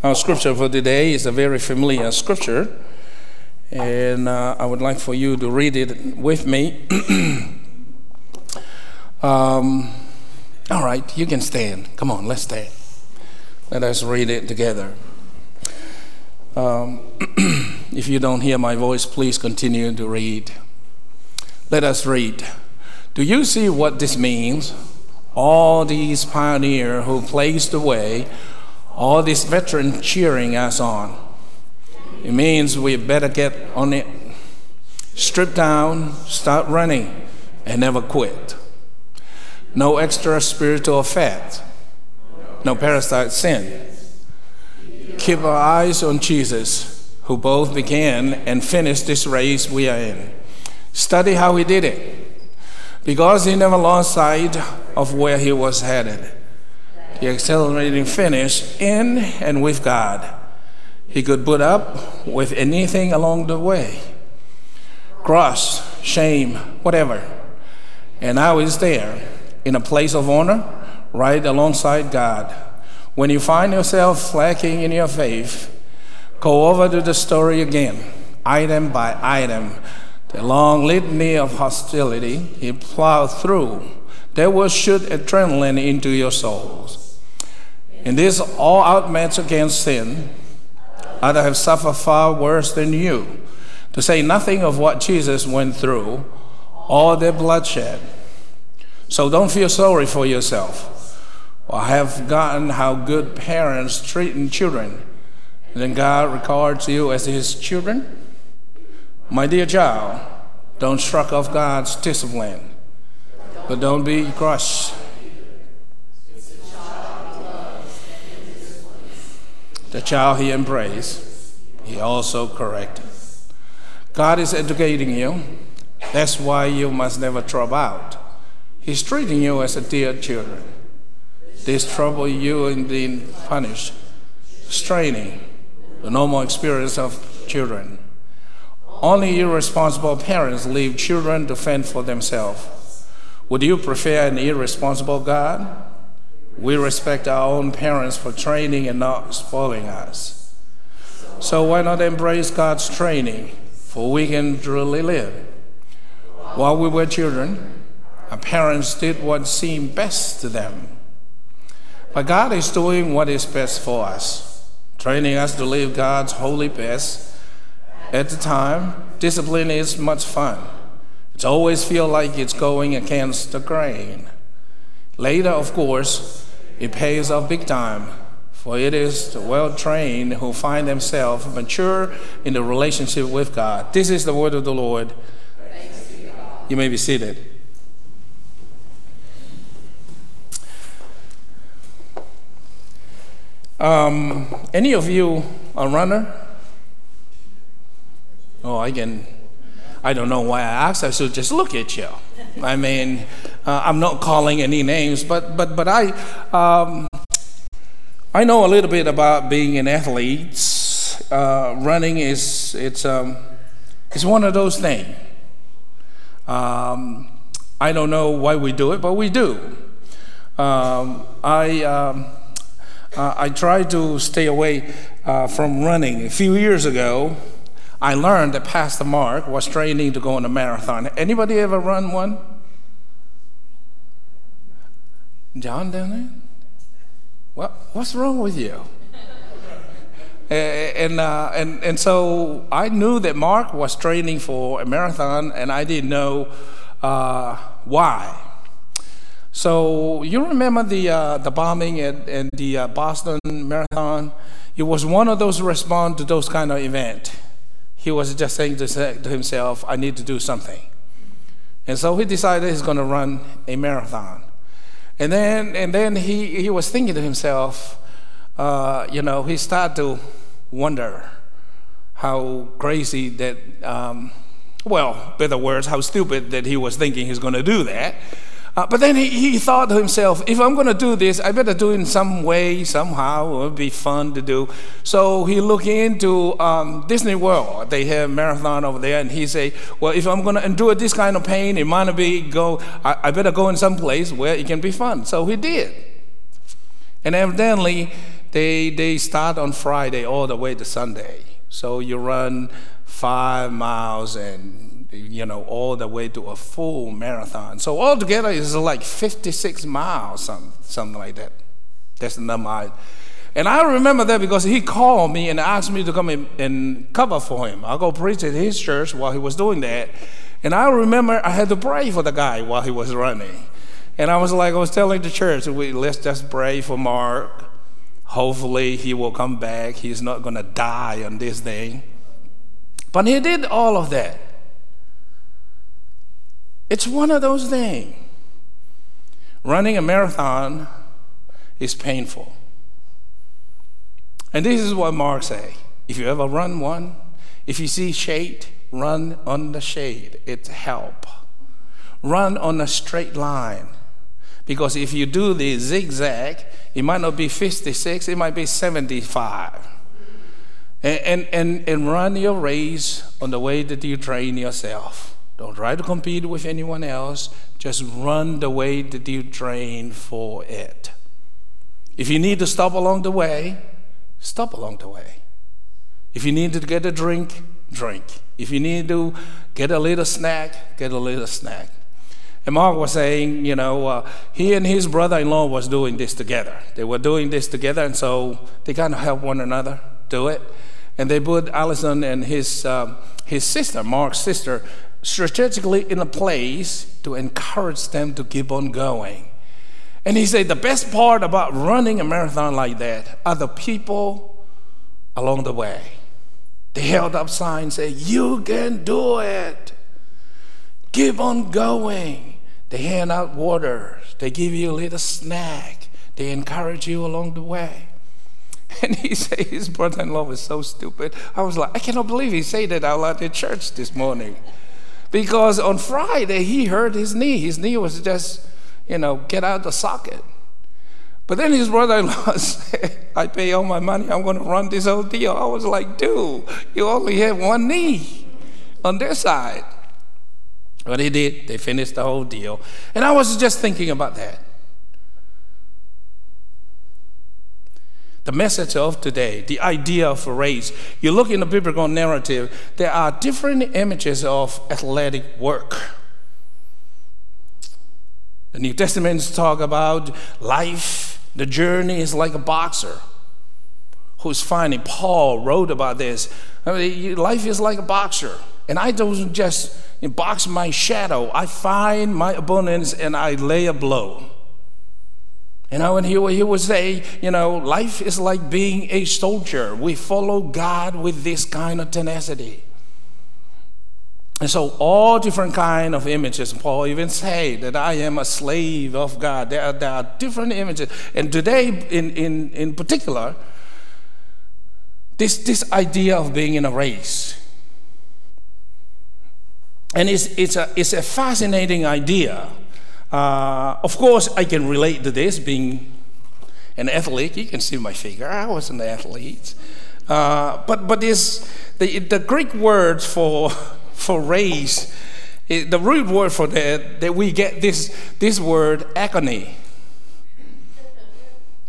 Our scripture for today is a very familiar scripture, and I would like for you to read it with me. All right, you can stand. Come on, let's stand. Let us read it together. If you don't hear my voice, please continue to read. Let us read. Do you see what this means? All these pioneers who blazed the way, all these veterans cheering us on. It means we better get on it. Strip down, start running, and never quit. No extra spiritual fat. No parasite sin. Keep our eyes on Jesus, who both began and finished this race we are in. Study how he did it, because he never lost sight of where he was headed. The accelerating finish in and with God. He could put up with anything along the way. Cross, shame, whatever. And now he's there in a place of honor right alongside God. When you find yourself lacking in your faith, go over to the story again, item by item. The long litany of hostility he plowed through. That will shoot adrenaline into your souls. In this all-out match against sin, others have suffered far worse than you, to say nothing of what Jesus went through, all their bloodshed. So don't feel sorry for yourself, or have forgotten how good parents treat children. Then God regards you as his children. My dear child, don't shrug off God's discipline. But don't be crushed. The child he embraced, he also corrected. God is educating you. That's why you must never trouble out. He's treating you as a dear children. This trouble you indeed punish, straining, the normal experience of children. Only irresponsible parents leave children to fend for themselves. Would you prefer an irresponsible God? We respect our own parents for training and not spoiling us. So why not embrace God's training, for we can truly live? While we were children, our parents did what seemed best to them. But God is doing what is best for us, training us to live God's holy best. At the time, discipline is much fun. It always feels like it's going against the grain. Later, of course, it pays off big time, for it is the well-trained who find themselves mature in the relationship with God. This is the word of the Lord. Thanks be to God. You may be seated. Any of you a runner? I don't know why I asked. I should just look at you. I mean, I'm not calling any names, but I know a little bit about being an athlete. Running is one of those things. I don't know why we do it, but we do. I try to stay away from running. A few years ago, I learned that Pastor Mark was training to go on a marathon. Anybody ever run one? John down there? What's wrong with you? And so I knew that Mark was training for a marathon, and I didn't know why. So you remember the bombing at the Boston Marathon? It was one of those respond to those kind of event. He was just saying to himself, I need to do something. And so he decided he's going to run a marathon. And then he was thinking to himself, he started to wonder how crazy that, better words, how stupid that he was thinking he's going to do that. But then he thought to himself, if I'm going to do this, I better do it in some way, somehow. It would be fun to do. So he looked into Disney World. They have a marathon over there. And he said, if I'm going to endure this kind of pain, it might be I better go in some place where it can be fun. So he did. And evidently, they start on Friday all the way to Sunday. So you run 5 miles and, you know, all the way to a full marathon. So altogether it's like 56 miles, something like that. That's the number. And I remember that because he called me and asked me to come in and cover for him. I'll go preach at his church while he was doing that. And I remember I had to pray for the guy while he was running. And I was like, I was telling the church, let's just pray for Mark. Hopefully he will come back. He's not going to die on this day. But he did all of that. It's one of those things. Running a marathon is painful. And this is what Mark said. If you ever run one, if you see shade, run on the shade. It's help. Run on a straight line. Because if you do the zigzag, it might not be 56, it might be 75. And run your race on the way that you train yourself. Don't try to compete with anyone else. Just run the way that you train for it. If you need to stop along the way, stop along the way. If you need to get a drink, drink. If you need to get a little snack, get a little snack. And Mark was saying, you know, he and his brother-in-law was doing this together. They were doing this together, and so they kind of helped one another do it. And they put Allison and his sister, Mark's sister, strategically in a place to encourage them to keep on going. And he said the best part about running a marathon like that are the people along the way. They held up signs saying, "You can do it. Keep on going." They hand out water. They give you a little snack. They encourage you along the way. And he said his brother-in-law was so stupid. I was like, I cannot believe he said that out loud at church this morning. Because on Friday, he hurt his knee. His knee was just... get out the socket. But then his brother-in-law said, "I pay all my money, I'm going to run this whole deal." I was like, "Dude, you only have one knee on their side." But he did. They finished the whole deal. And I was just thinking about that. The message of today, the idea of a race. You look in the biblical narrative, there are different images of athletic work. The New Testaments talk about life. The journey is like a boxer who's fighting. Paul wrote about this. Life is like a boxer. And I don't just box my shadow. I find my opponents and I lay a blow. And he would say, life is like being a soldier. We follow God with this kind of tenacity. And so all different kind of images. Paul even say that I am a slave of God. There are different images. And today, in particular, this idea of being in a race. And it's a fascinating idea. Of course, I can relate to this, being an athlete. You can see my figure. I was an athlete. But this the Greek words for race, the root word for that we get this word agony.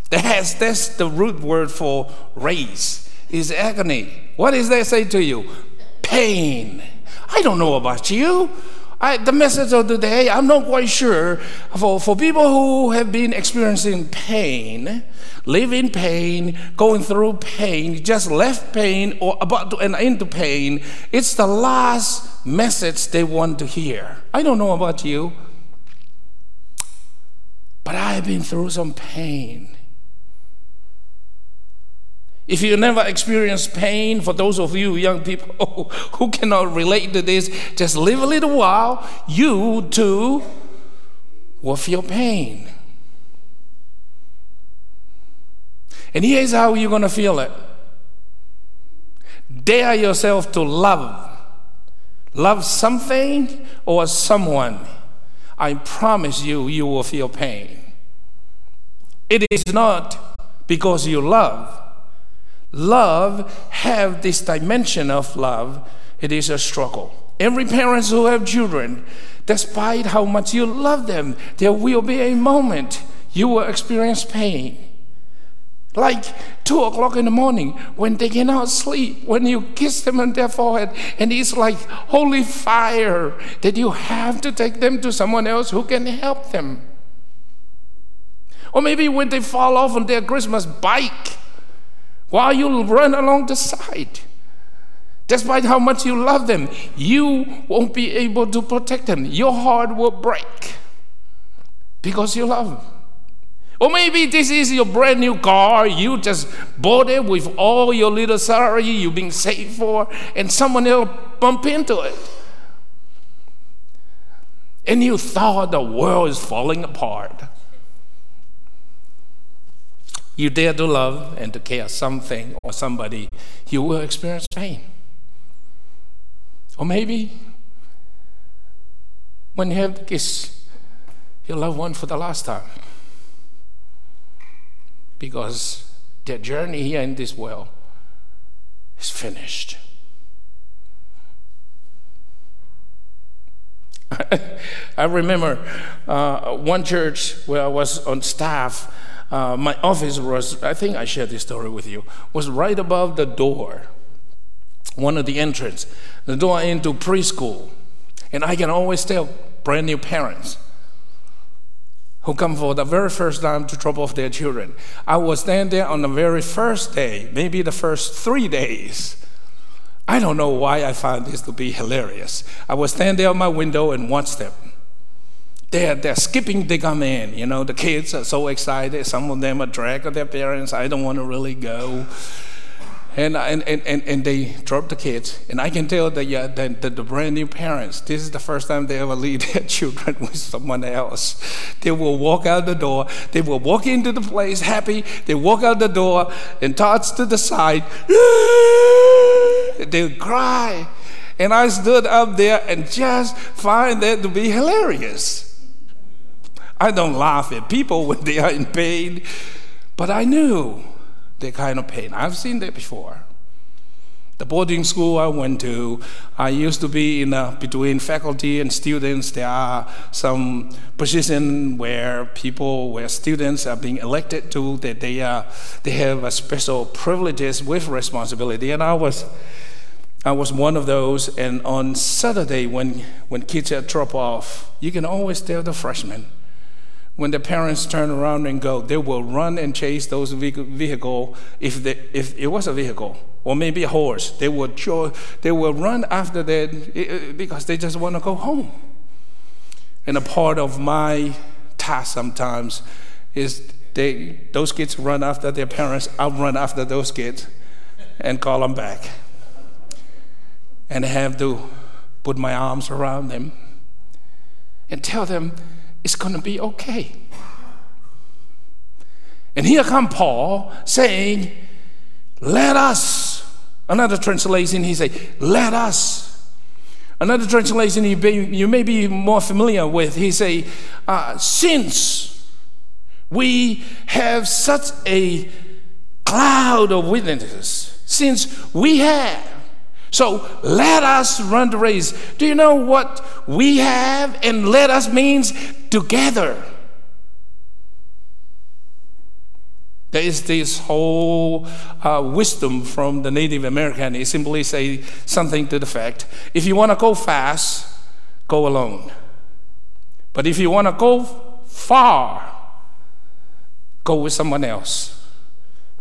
That's the root word for race, is agony. What does that say to you? Pain. I don't know about you. The message of today, I'm not quite sure. For people who have been experiencing pain, live in pain, going through pain, just left pain or about to enter into pain, it's the last message they want to hear. I don't know about you, but I've been through some pain. If you never experienced pain, for those of you young people who cannot relate to this, just live a little while, you too will feel pain. And here's how you're going to feel it. Dare yourself to love. Love something or someone. I promise you, you will feel pain. It is not because you love. Love have this dimension of love. It is a struggle. Every parent who have children, despite how much you love them, there will be a moment you will experience pain. Like 2 o'clock in the morning when they cannot sleep, when you kiss them on their forehead, and it's like holy fire that you have to take them to someone else who can help them. Or maybe when they fall off on their Christmas bike while you run along the side. Despite how much you love them, you won't be able to protect them. Your heart will break because you love them. Or maybe this is your brand new car. You just bought it with all your little salary you've been saved for, and someone else bump into it. And you thought the world is falling apart. You dare to love and to care something or somebody, you will experience pain. Or maybe when you have to kiss your loved one for the last time, because their journey here in this world is finished. I remember one church where I was on staff. My office was, I think I shared this story with you, was right above the door, one of the entrance, the door into preschool. And I can always tell brand new parents who come for the very first time to drop off their children. I was there on the very first day, maybe the first 3 days. I don't know why I found this to be hilarious. I was standing there on my window and watched them. They're skipping, they come in. You know, the kids are so excited. Some of them are dragged on their parents. I don't want to really go. And they drop the kids. And I can tell the brand new parents, this is the first time they ever leave their children with someone else. They will walk out the door. They will walk into the place happy. They walk out the door and toss to the side. They cry. And I stood up there and just find that to be hilarious. I don't laugh at people when they are in pain, but I knew that kind of pain. I've seen that before. The boarding school I went to, I used to be between faculty and students. There are some positions where students are being elected to, that they have a special privileges with responsibility. And I was one of those, and on Saturday when kids are dropped off, you can always tell the freshmen. When the parents turn around and go, they will run and chase those vehicle if it was a vehicle, or maybe a horse. They will run after that because they just want to go home. And a part of my task sometimes is those kids run after their parents. I'll run after those kids and call them back. And I have to put my arms around them and tell them, it's going to be okay. And here comes Paul saying, let us. Another translation, he says, let us. Another translation you may be more familiar with, he says, since we have such a cloud of witnesses, since we have. So let us run the race. Do you know what we have and let us means together? There is this whole wisdom from the Native American. It simply says something to the fact, if you want to go fast, go alone. But if you want to go far, go with someone else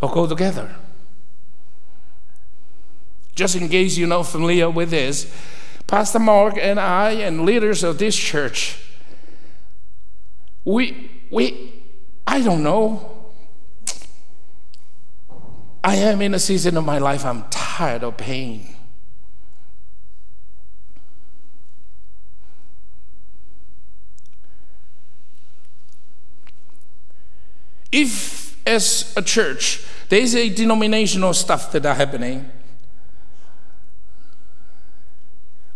or go together. Just in case you're not familiar with this, Pastor Mark and I and leaders of this church, I don't know. I am in a season of my life, I'm tired of pain. If as a church, there is a denominational stuff that are happening,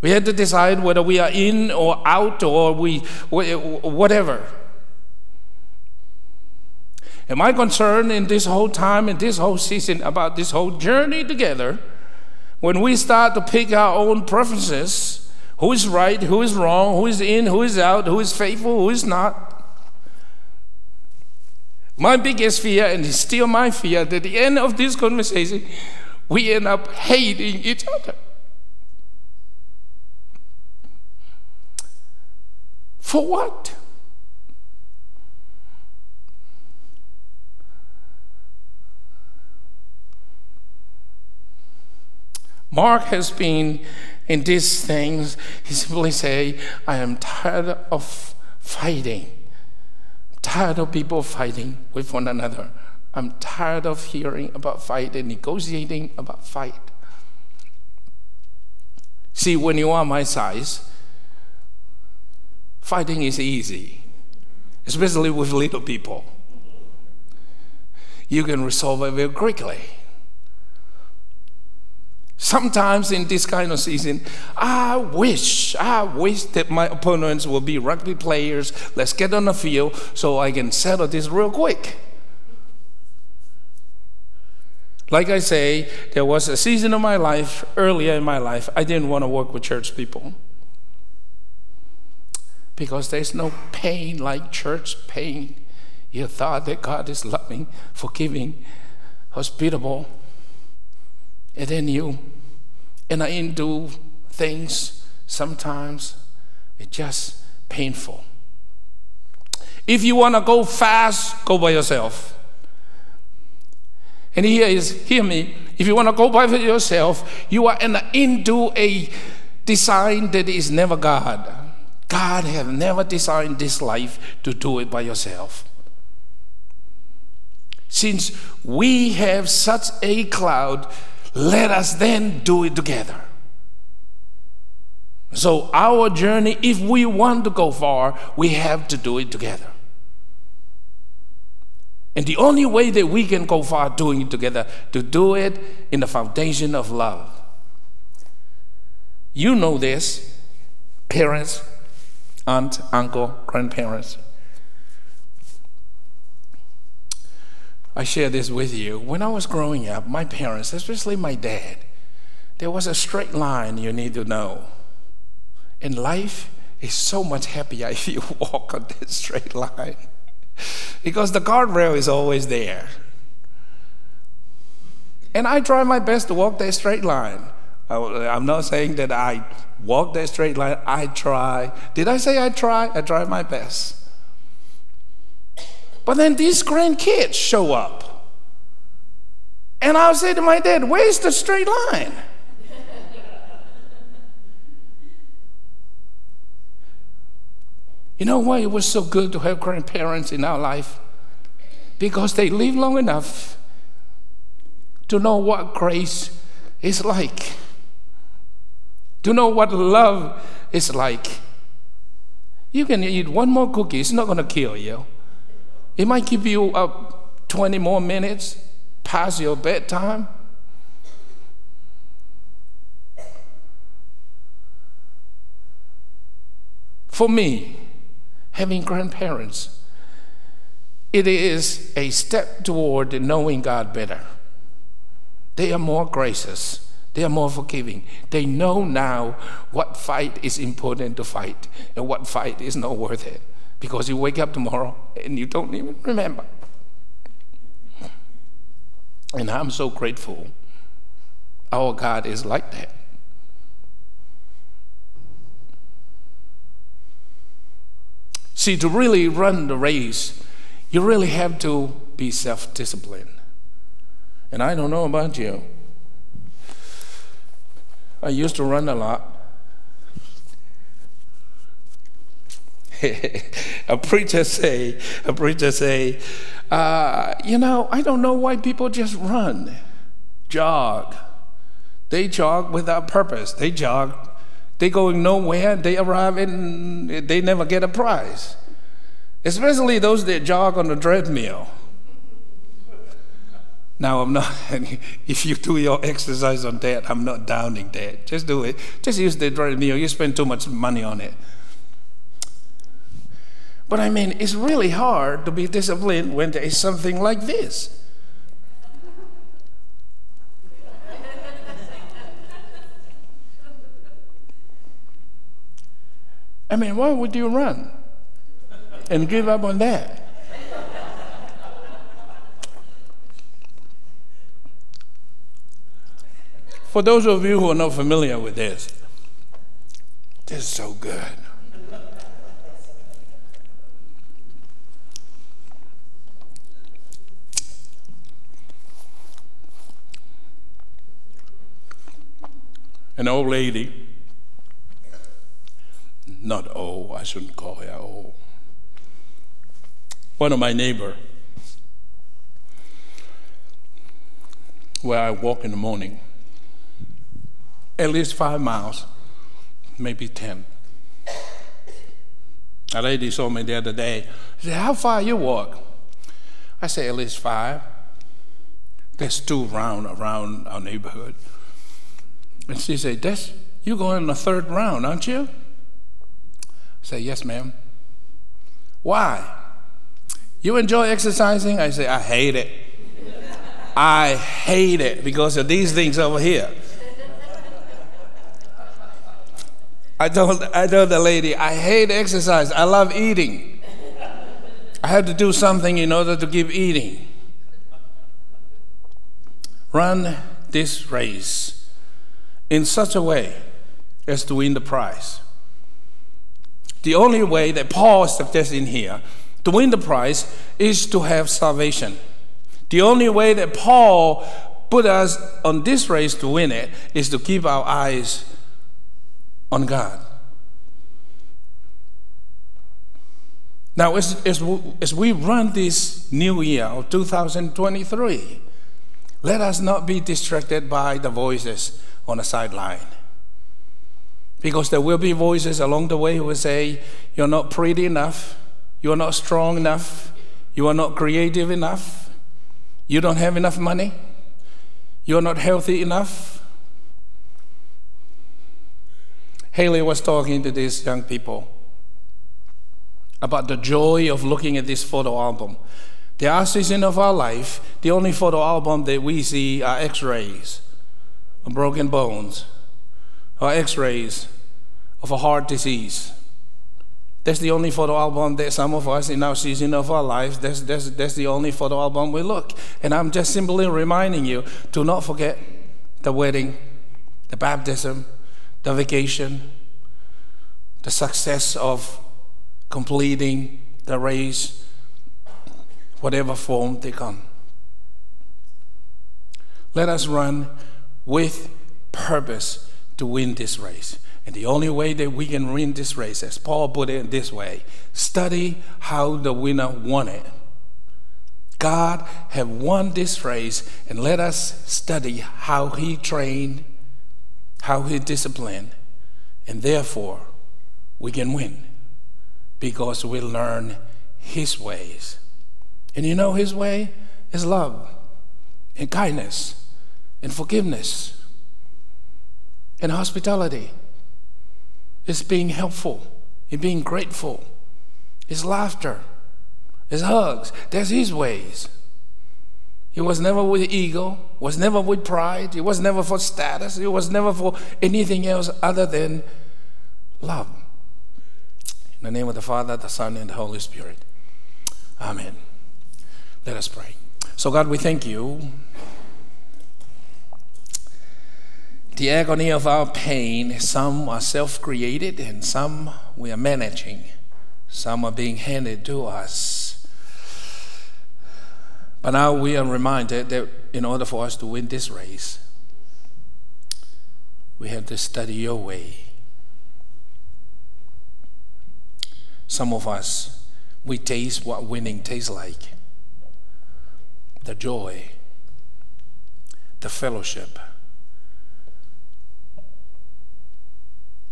we had to decide whether we are in or out or whatever. And my concern in this whole time, in this whole season, about this whole journey together, when we start to pick our own preferences, who is right, who is wrong, who is in, who is out, who is faithful, who is not, My biggest fear, and it's still my fear, that at the end of this conversation, we end up hating each other. For what? Mark has been in these things. He simply say, I am tired of fighting. I'm tired of people fighting with one another. I'm tired of hearing about fight and negotiating about fight. See, when you are my size, fighting is easy, especially with little people. You can resolve it very quickly. Sometimes in this kind of season, I wish that my opponents will be rugby players. Let's get on the field so I can settle this real quick. Like I say, there was a season of my life, earlier in my life, I didn't want to work with church people. Because there's no pain like church pain. You thought that God is loving, forgiving, hospitable. And then you and I do things sometimes. It's just painful. If you want to go fast, go by yourself. And hear me, if you want to go by yourself, you are into a design that is never God. God has never designed this life to do it by yourself. Since we have such a cloud, let us then do it together. So our journey, if we want to go far, we have to do it together. And the only way that we can go far doing it together, to do it in the foundation of love. You know this, parents, aunt, uncle, grandparents. I share this with you. When I was growing up, my parents, especially my dad, there was a straight line you need to know. And life is so much happier if you walk on that straight line. Because the guardrail is always there. And I try my best to walk that straight line. I'm not saying that I walk that straight line. I try. Did I say I try? I try my best. But then these grandkids show up. And I'll say to my dad, where's the straight line? You know why it was so good to have grandparents in our life? Because they live long enough to know what grace is like, to know what love is like. You can eat one more cookie, it's not going to kill you. It might keep you up 20 more minutes past your bedtime. For me, having grandparents, it is a step toward knowing God better. They are more gracious. They are more forgiving. They know now what fight is important to fight and what fight is not worth it. Because you wake up tomorrow and you don't even remember. And I'm so grateful. Our God is like that. See, to really run the race, you really have to be self-disciplined. And I don't know about you. I used to run a lot. A preacher say, you know, I don't know why people just run, jog. They jog without purpose. They jog. They going nowhere. They arrive and they never get a prize. Especially those that jog on the treadmill. Now I'm not. If you do your exercise on that, I'm not downing that. Just do it. Just use the treadmill. You spend too much money on it. But I mean, it's really hard to be disciplined when there is something like this. I mean, why would you run and give up on that? For those of you who are not familiar with this, this is so good. An old lady, not old, I shouldn't call her old, one of my neighbor, where I walk in the morning, at least 5 miles, maybe 10. A lady saw me the other day. She said, "How far you walk?" I said, "At least 5. There's 2 round around our neighborhood." And she said, "You're going on the 3rd round, aren't you?" I said, "Yes, ma'am." "Why? You enjoy exercising?" I said, "I hate it. I hate it because of these things over here." I told the lady, "I hate exercise. I love eating. I have to do something in order to keep eating. Run this race in such a way as to win the prize." The only way that Paul is suggesting here to win the prize is to have salvation. The only way that Paul put us on this race to win it is to keep our eyes on God. Now, as we run this new year of 2023, let us not be distracted by the voices on the sideline, because there will be voices along the way who will say, "You're not pretty enough, you're not strong enough, you are not creative enough, you don't have enough money, you're not healthy enough." Haley was talking to these young people about the joy of looking at this photo album. The art season of our life, the only photo album that we see are x-rays of broken bones, or x-rays of a heart disease. That's the only photo album that some of us in our season of our lives, that's the only photo album we look. And I'm just simply reminding you to not forget the wedding, the baptism, the vacation, the success of completing the race, whatever form they come. Let us run with purpose to win this race. And the only way that we can win this race, as Paul put it this way, study how the winner won it. God have won this race, and let us study how he trained, how he disciplined, and therefore we can win, because we learn his ways. And you know his way is love and kindness and forgiveness and hospitality. It's being helpful and being grateful. It's laughter. It's hugs. That's his ways. It was never with ego. It was never with pride. It was never for status. It was never for anything else other than love. In the name of the Father, the Son, and the Holy Spirit. Amen. Let us pray. So God, we thank you. The agony of our pain, some are self-created and some we are managing. Some are being handed to us. But now we are reminded that in order for us to win this race, we have to study your way. Some of us, we taste what winning tastes like. The joy, the fellowship,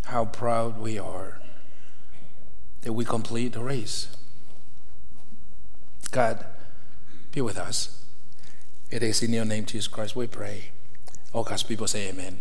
how proud we are that we complete the race. God, be with us. It is in your name, Jesus Christ, we pray. All God's people say amen.